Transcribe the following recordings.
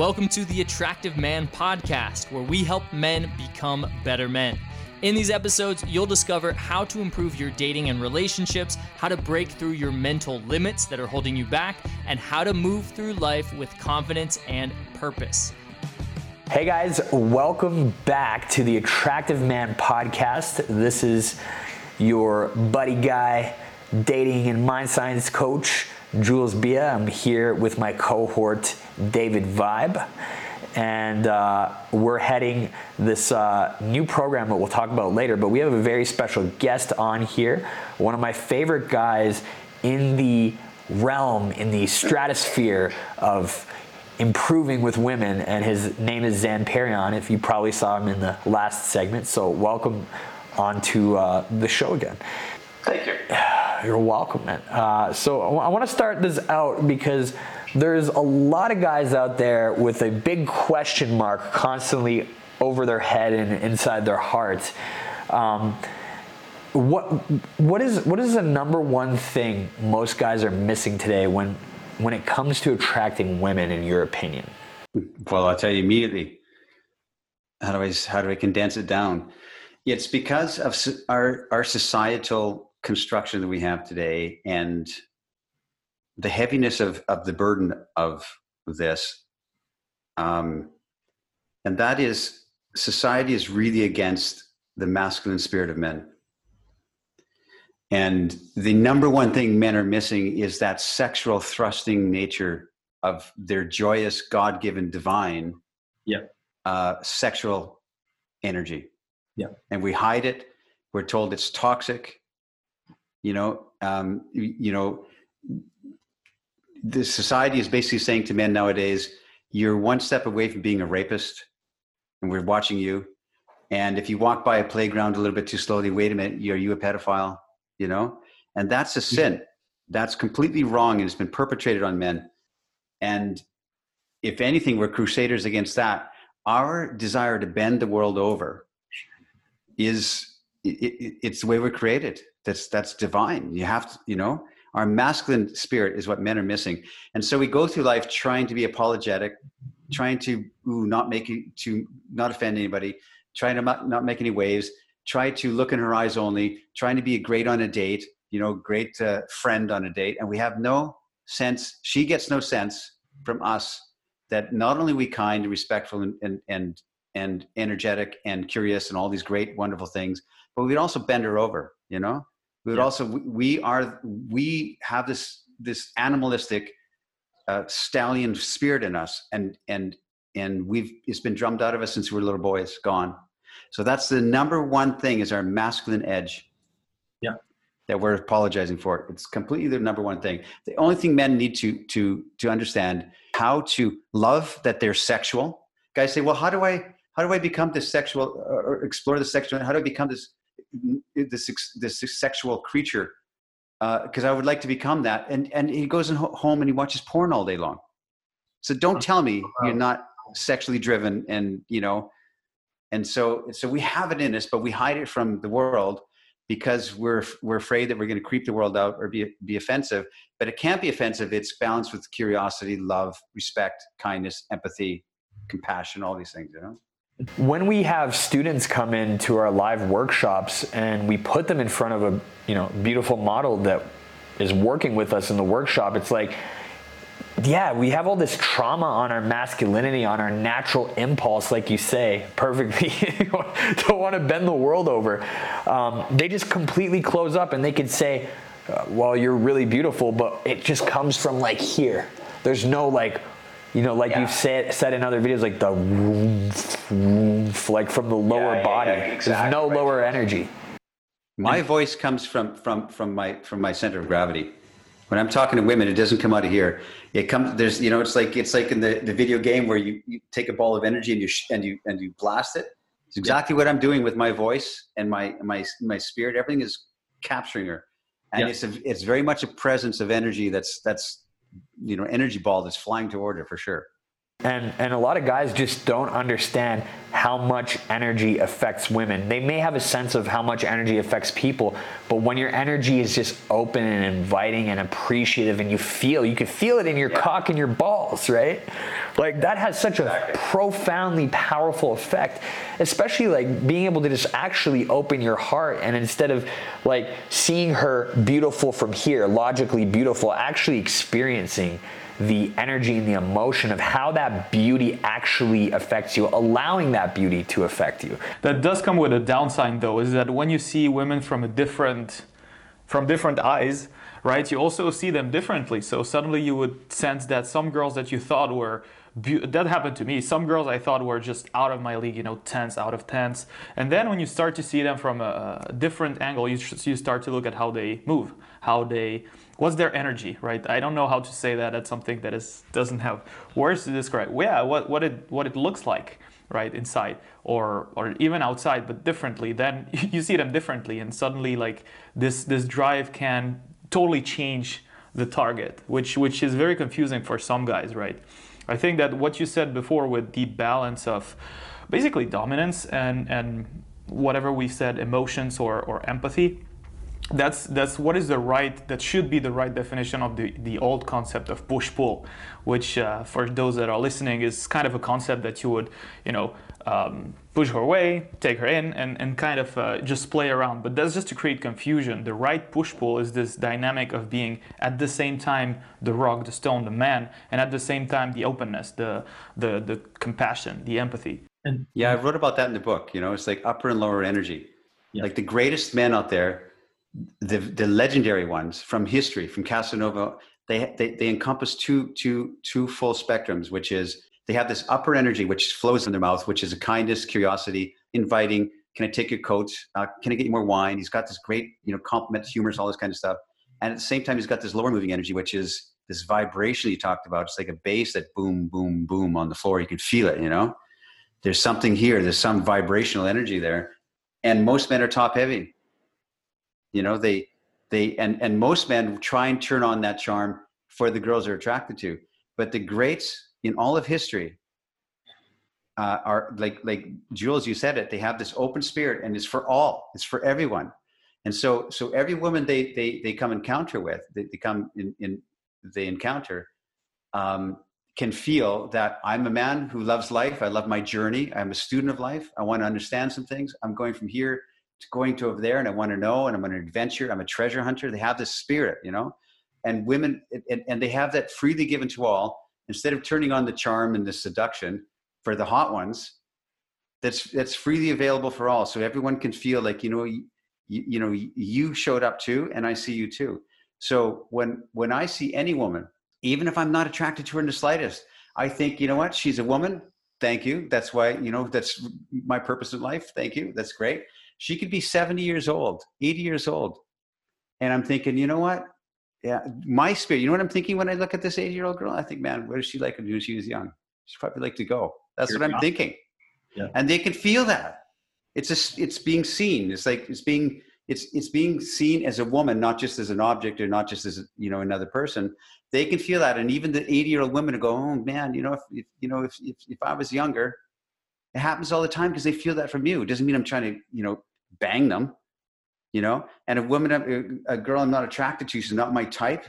Welcome to the Attractive Man Podcast, where we help men become better men. In these episodes, you'll discover how to improve your dating and relationships, how to break through your mental limits that are holding you back, and how to move through life with confidence and purpose. Hey guys, welcome back to the Attractive Man Podcast. This is your buddy guy, dating and mind science coach, Jules Bia. I'm here with my cohort, David Vibe. And we're heading this new program that we'll talk about later, but we have a very special guest on here, one of my favorite guys in the realm, in the stratosphere of improving with women, and his name is Zan Perrion, if you probably saw him in the last segment. So welcome onto the show again. Thank you. You're welcome, man. So I want to start this out because there's a lot of guys out there with a big question mark constantly over their head and inside their hearts. What is the number one thing most guys are missing today when it comes to attracting women, in your opinion? Well, I'll tell you immediately. How do I condense it down? It's because of our societal construction that we have today, and the heaviness of the burden of this, and that is, society is really against the masculine spirit of men. And the number one thing men are missing is that sexual thrusting nature of their joyous, God-given, divine, sexual energy. Yeah. And we hide it. We're told it's toxic. The society is basically saying to men nowadays, you're one step away from being a rapist, and we're watching you. And if you walk by a playground a little bit too slowly, wait a minute, are you a pedophile? And that's a sin. That's completely wrong, and it's been perpetrated on men. And if anything, we're crusaders against that. Our desire to bend the world over it's the way we're created. That's divine. You have to, our masculine spirit is what men are missing. And so we go through life trying to be apologetic, trying to not offend anybody, trying to not make any waves, try to look in her eyes only, trying to be a great friend on a date. And we have no sense. She gets no sense from us that not only are we kind and respectful and energetic and curious and all these great, wonderful things, but we'd also bend her over, we have this animalistic stallion spirit in us, and it's been drummed out of us since we were little boys. Gone. So that's the number one thing, is our masculine edge. Yeah. That we're apologizing for. It's completely the number one thing. The only thing men need to understand how to love that they're sexual. Guys say, well, how do I become this sexual, or explore the sexual? How do I become this sexual creature? Because I would like to become that. And he goes home and he watches porn all day long. So don't tell me you're not sexually driven, and so we have it in us, but we hide it from the world because we're afraid that we're going to creep the world out or be offensive. But it can't be offensive. It's balanced with curiosity, love, respect, kindness, empathy, compassion, all these things, When we have students come into our live workshops and we put them in front of a beautiful model that is working with us in the workshop, it's like, yeah, we have all this trauma on our masculinity, on our natural impulse, like you say perfectly, to want to bend the world over. They just completely close up, and they could say, well, you're really beautiful, but it just comes from like here. There's no you've said in other videos, like the like from the lower body. Yeah, exactly. There's no lower energy. My voice comes from my center of gravity. When I'm talking to women, it doesn't come out of here. It comes, there's, it's like in the video game where you take a ball of energy and you blast it. It's exactly what I'm doing with my voice and my spirit. Everything is capturing her. And it's very much a presence of energy that's energy ball that's flying toward her, for sure. And a lot of guys just don't understand how much energy affects women. They may have a sense of how much energy affects people, but when your energy is just open and inviting and appreciative, and you can feel it in your cock and your balls, right? Like, that has such a profoundly powerful effect, especially like being able to just actually open your heart, and instead of like seeing her beautiful from here, logically beautiful, actually experiencing the energy and the emotion of how that beauty actually affects you, allowing that beauty to affect you. That does come with a downside, though, is that when you see women from different eyes, right, you also see them differently. So suddenly you would sense that some girls that you thought were, that happened to me, some girls I thought were just out of my league, you know, 10s out of 10s. And then when you start to see them from a different angle, you start to look at how they move, what's their energy, right? I don't know how to say that. That's something that doesn't have words to describe. Yeah, what it looks like, right, inside or even outside, but differently. Then you see them differently, and suddenly like this drive can totally change the target, which is very confusing for some guys, right? I think that what you said before with the balance of basically dominance and whatever we said, emotions or empathy, that's what is the right, that should be the right definition of the old concept of push-pull, which for those that are listening is kind of a concept that you would, push her away, take her in, and kind of just play around. But that's just to create confusion. The right push-pull is this dynamic of being at the same time the rock, the stone, the man, and at the same time the openness, the compassion, the empathy. And yeah, I wrote about that in the book. You know, it's like upper and lower energy. Yeah. Like the greatest men out there, the legendary ones from history, from Casanova, they encompass two full spectrums, which is they have this upper energy which flows in their mouth, which is a kindness, curiosity, inviting. Can I take your coat? Can I get you more wine? He's got this great, compliment, humors, all this kind of stuff. And at the same time, he's got this lower moving energy, which is this vibration you talked about. It's like a bass that boom, boom, boom on the floor. You can feel it, There's something here. There's some vibrational energy there. And most men are top heavy. And most men try and turn on that charm for the girls they're attracted to. But the greats in all of history are like Jules, you said it, they have this open spirit, and it's for all, it's for everyone. And so every woman they come encounter with, can feel that I'm a man who loves life. I love my journey. I'm a student of life. I want to understand some things. I'm going from here going to over there, and I want to know, and I'm on an adventure. I'm a treasure hunter. They have this spirit, and women, and they have that freely given to all, instead of turning on the charm and the seduction for the hot ones. That's freely available for all. So everyone can feel like, you showed up too, and I see you too. So when I see any woman, even if I'm not attracted to her in the slightest, I think, what, she's a woman. Thank you. That's why, that's my purpose in life. Thank you. That's great. She could be 70 years old, 80 years old. And I'm thinking, what? Yeah, my spirit, what I'm thinking when I look at this 80-year-old girl? I think, man, what does she like to do when she was young? She'd probably like to go. That's what I'm thinking. Yeah. And they can feel that. It's being seen. It's like it's being seen as a woman, not just as an object, or not just as, another person. They can feel that. And even the 80-year-old women will go, oh man, if I was younger. It happens all the time because they feel that from you. It doesn't mean I'm trying to, bang them, and a girl I'm not attracted to, she's not my type.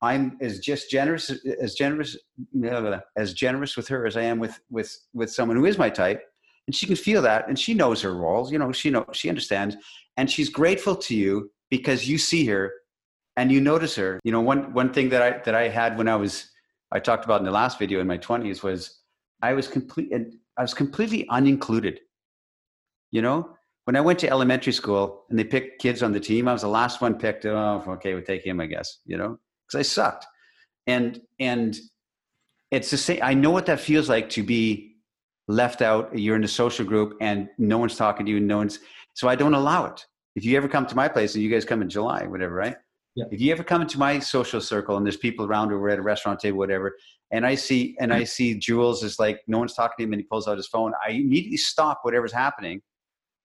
I'm as generous with her as I am with someone who is my type. And she can feel that. And she knows her roles, she understands, and she's grateful to you because you see her and you notice her. One thing that I had when I talked about in the last video in my 20s was I was completely unincluded. When I went to elementary school and they picked kids on the team, I was the last one picked. Oh, okay, we'll take him, I guess, because I sucked. And it's the same. I know what that feels like to be left out. You're in a social group and no one's talking to you. So I don't allow it. If you ever come to my place, and you guys come in July, whatever, right? Yeah. If you ever come into my social circle and there's people around, or we're at a restaurant table, whatever, and I see Jules is like, no one's talking to him, and he pulls out his phone, I immediately stop whatever's happening.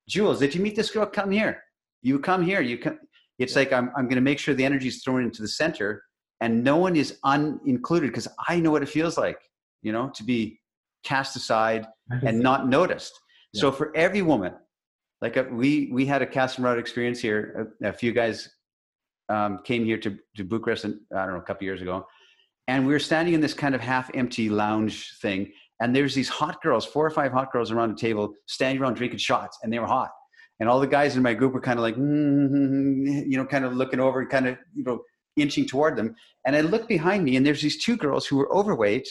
Jules, did you meet this girl? Come here. You come here. You come. It's like I'm going to make sure the energy is thrown into the center, and no one is unincluded, because I know what it feels like, to be cast aside and not noticed. Yeah. So for every woman, like we had a Casanova experience here. A few guys came here to Bucharest, and I don't know, a couple years ago. And we were standing in this kind of half-empty lounge thing. And there's these hot girls, 4 or 5 hot girls around a table, standing around drinking shots, and they were hot. And all the guys in my group were kind of like, you know, kind of looking over, kind of, you know, inching toward them. And I looked behind me, and there's these 2 girls who were overweight,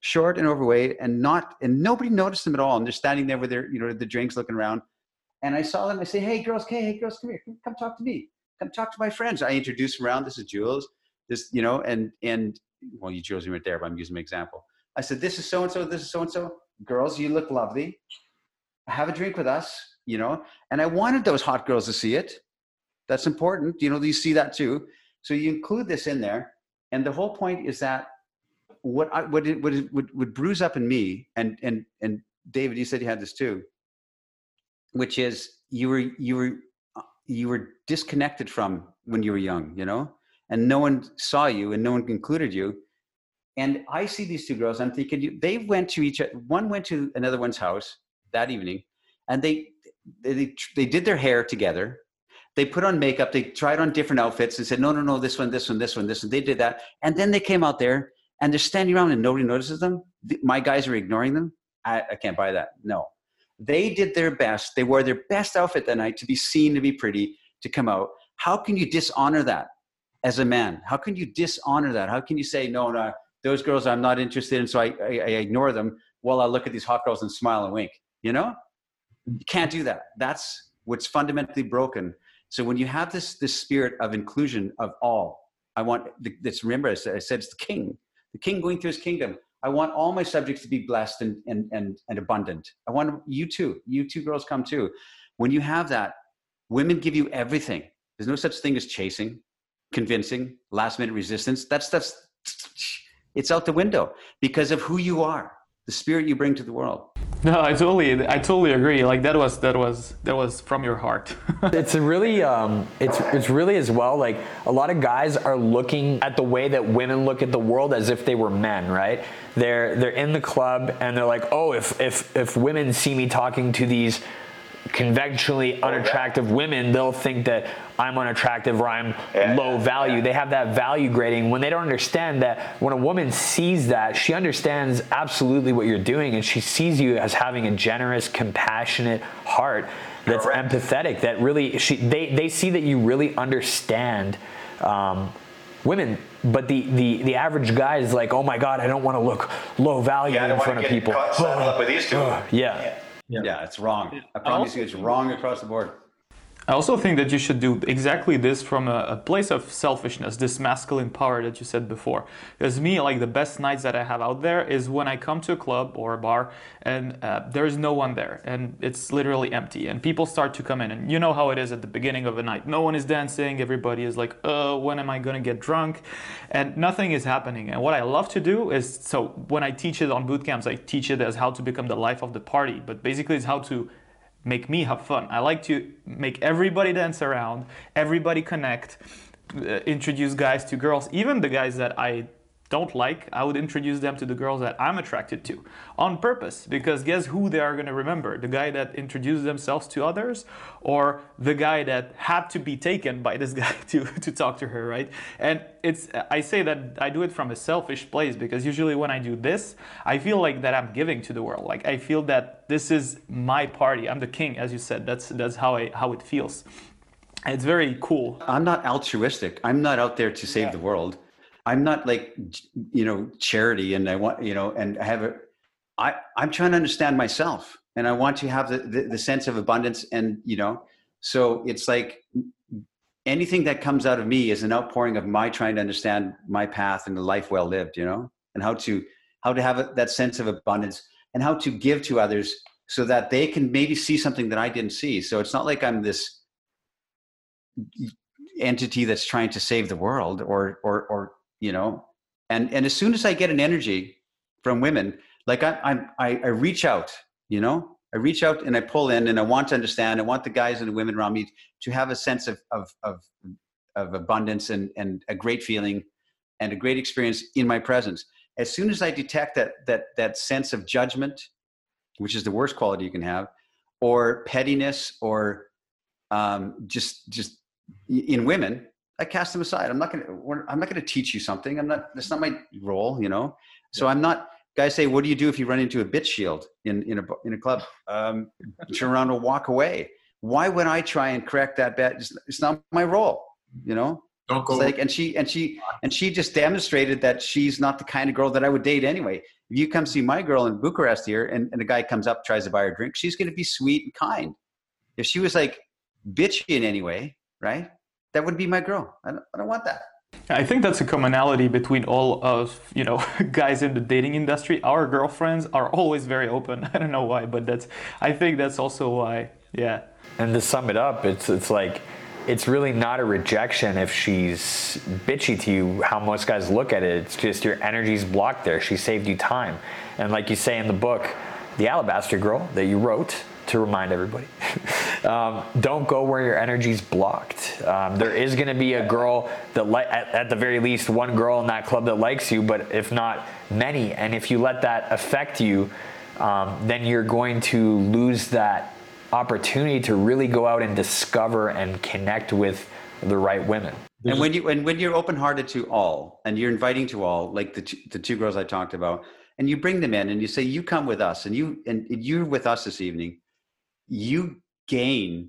short and overweight, and nobody noticed them at all. And they're standing there with their, you know, the drinks, looking around. And I saw them. I say, hey girls, come here, come talk to me, come talk to my friends. I introduced them around. This is Jules. This, you know, and well, you Jules, you weren't there, but I'm using my example. I said, this is so-and-so, this is so-and-so. Girls, you look lovely. Have a drink with us, you know? And I wanted those hot girls to see it. That's important. You know, you see that too. So you include this in there. And the whole point is that what brews up in me, and David, you said you had this too, which is you were disconnected from when you were young, you know? And no one saw you and no one concluded you. And I see these 2 girls, I'm thinking, they went to each other. One went to another one's house that evening, and they did their hair together. They put on makeup. They tried on different outfits and said, no, this one. They did that. And then they came out there, and they're standing around and nobody notices them. My guys are ignoring them. I can't buy that. No. They did their best. They wore their best outfit that night to be seen, to be pretty, to come out. How can you dishonor that as a man? How can you dishonor that? How can you say, no, those girls I'm not interested in, so I ignore them while I look at these hot girls and smile and wink, you know? You can't do that. That's what's fundamentally broken. So when you have this spirit of inclusion of all, I want this, remember I said it's the king going through his kingdom. I want all my subjects to be blessed and abundant. I want you two girls come too. When you have that, women give you everything. There's no such thing as chasing, convincing, last minute resistance. That stuff's, it's out the window because of who you are, the spirit you bring to the world. No, I totally agree. Like that was from your heart. It's really as well, like a lot of guys are looking at the way that women look at the world as if they were men, right? They're in the club and they're like, oh, if women see me talking to these conventionally unattractive women, they'll think that I'm unattractive or I'm low value. They have that value grading when they don't understand that when a woman sees that, she understands absolutely what you're doing, and she sees you as having a generous, compassionate heart that's empathetic, that really they see that you really understand women. But the average guy is like, oh my God, I don't want to look low value in front of people. Up with these two. Yeah, it's wrong. I promise you, it's wrong across the board. I also think that you should do exactly this from a place of selfishness, this masculine power that you said before. Because me, like the best nights that I have out there is when I come to a club or a bar and there is no one there and it's literally empty and people start to come in, and you know how it is at the beginning of a night. No one is dancing. Everybody is like, when am I going to get drunk? And nothing is happening. And what I love to do is, so when I teach it on boot camps, I teach it as how to become the life of the party. But basically it's how to make me have fun. I like to make everybody dance around, everybody connect, introduce guys to girls, even the guys that I don't like, I would introduce them to the girls that I'm attracted to on purpose, because guess who they are going to remember? The guy that introduced themselves to others, or the guy that had to be taken by this guy to talk to her, right? And I say that I do it from a selfish place, because usually when I do this, I feel like that I'm giving to the world. Like I feel that this is my party. I'm the king, as you said. That's how it feels. And it's very cool. I'm not altruistic. I'm not out there to save the world. I'm not like, you know, charity, and I want, you know, and I have I'm trying to understand myself, and I want to have the sense of abundance, and, you know, so it's like anything that comes out of me is an outpouring of my trying to understand my path and the life well lived, you know, and how to have that sense of abundance and how to give to others so that they can maybe see something that I didn't see. So it's not like I'm this entity that's trying to save the world or, you know, and as soon as I get an energy from women, like I reach out, you know, I reach out and I pull in, and I want to understand. I want the guys and the women around me to have a sense of abundance and a great feeling and a great experience in my presence. as soon as I detect that sense of judgment, which is the worst quality you can have, or pettiness, or just in women, I cast them aside. I'm not gonna teach you something. That's not my role, you know? So I'm not, guys say, what do you do if you run into a bitch shield in a club? Turn around and walk away. Why would I try and correct that bad? It's not my role, you know? Don't go. It's like, and she just demonstrated that she's not the kind of girl that I would date anyway. If you come see my girl in Bucharest here and a guy comes up, tries to buy her a drink, she's going to be sweet and kind. If she was like bitchy in any way, right? That would be my girl. I don't want that. I think that's a commonality between all of, you know, guys in the dating industry. Our girlfriends are always very open. I don't know why, but I think that's also why. Yeah. And to sum it up, it's like, it's really not a rejection if she's bitchy to you, how most guys look at it. It's just your energy's blocked there. She saved you time. And like you say in the book, the Alabaster Girl that you wrote, to remind everybody, don't go where your energy's blocked. There is going to be a girl that, at the very least, one girl in that club that likes you, but if not, many. And if you let that affect you, then you're going to lose that opportunity to really go out and discover and connect with the right women. And when you're open-hearted to all, and you're inviting to all, like the two girls I talked about, and you bring them in and you say, you come with us, and you're with us this evening, you gain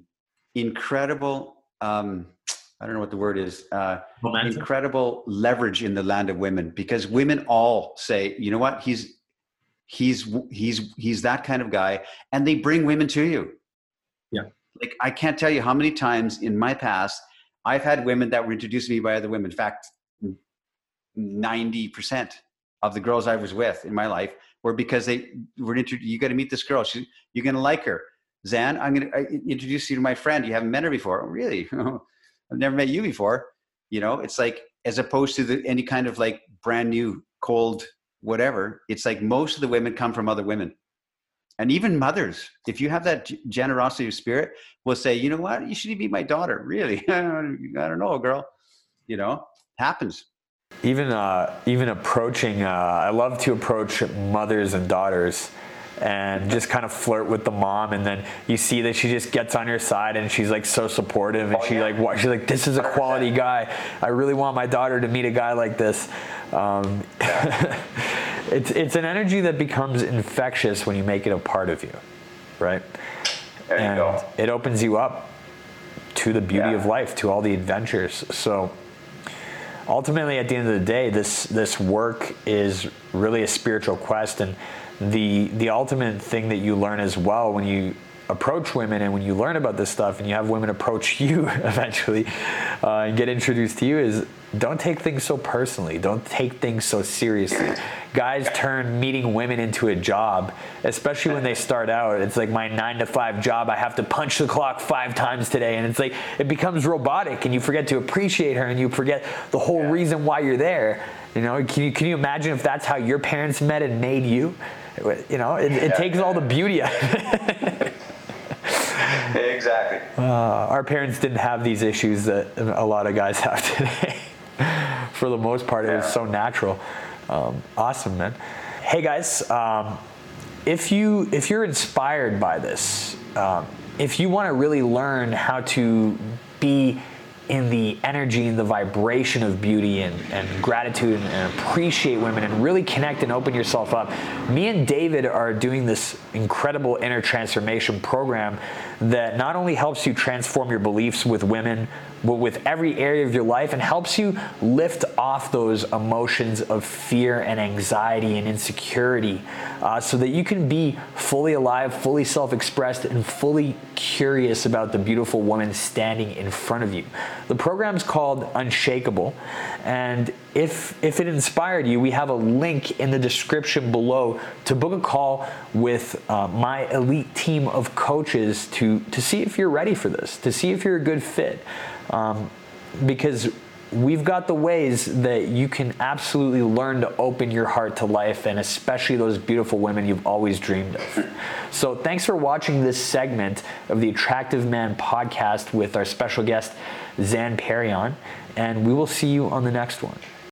incredible, I don't know what the word is, incredible leverage in the land of women, because women all say, you know what, he's that kind of guy, and they bring women to you. Yeah. Like, I can't tell you how many times in my past I've had women that were introduced to me by other women. In fact, 90% of the girls I was with in my life were because they were introduced. You got to meet this girl. You're going to like her. Zan, I introduce you to my friend. You haven't met her before. Oh, really? I've never met you before. You know, it's like, as opposed to any kind of like brand new, cold, whatever. It's like most of the women come from other women. And even mothers, if you have that generosity of spirit, will say, you know what, you should be my daughter. Really? I don't know, girl. You know, happens. Even approaching, I love to approach mothers and daughters and just kind of flirt with the mom. And then you see that she just gets on your side and she's like so supportive. And she's like, this is a quality guy. I really want my daughter to meet a guy like this. It's an energy that becomes infectious when you make it a part of you, right? There you go. It opens you up to the beauty of life, to all the adventures. So ultimately, at the end of the day, this work is really a spiritual quest, and the ultimate thing that you learn as well when you approach women and when you learn about this stuff and you have women approach you eventually and get introduced to you is, don't take things so personally. Don't take things so seriously. Guys turn meeting women into a job, especially when they start out. It's like my 9-to-5 job. I have to punch the clock 5 times today. And it's like, it becomes robotic and you forget to appreciate her and you forget the whole reason why you're there. You know, can you imagine if that's how your parents met and made you? You know, it takes all the beauty out of it. Exactly. Our parents didn't have these issues that a lot of guys have today. For the most part, it was so natural. Awesome, man. Hey guys, if you're inspired by this, if you want to really learn how to be in the energy and the vibration of beauty and gratitude and appreciate women and really connect and open yourself up, me and David are doing this incredible inner transformation program that not only helps you transform your beliefs with women, but with every area of your life, and helps you lift off those emotions of fear and anxiety and insecurity, so that you can be fully alive, fully self-expressed, and fully curious about the beautiful woman standing in front of you. The program's called Unshakable, and if it inspired you, we have a link in the description below to book a call with my elite team of coaches to see if you're ready for this, to see if you're a good fit. Because we've got the ways that you can absolutely learn to open your heart to life, and especially those beautiful women you've always dreamed of. So thanks for watching this segment of the Attractive Man podcast with our special guest, Zan Perrion, and we will see you on the next one.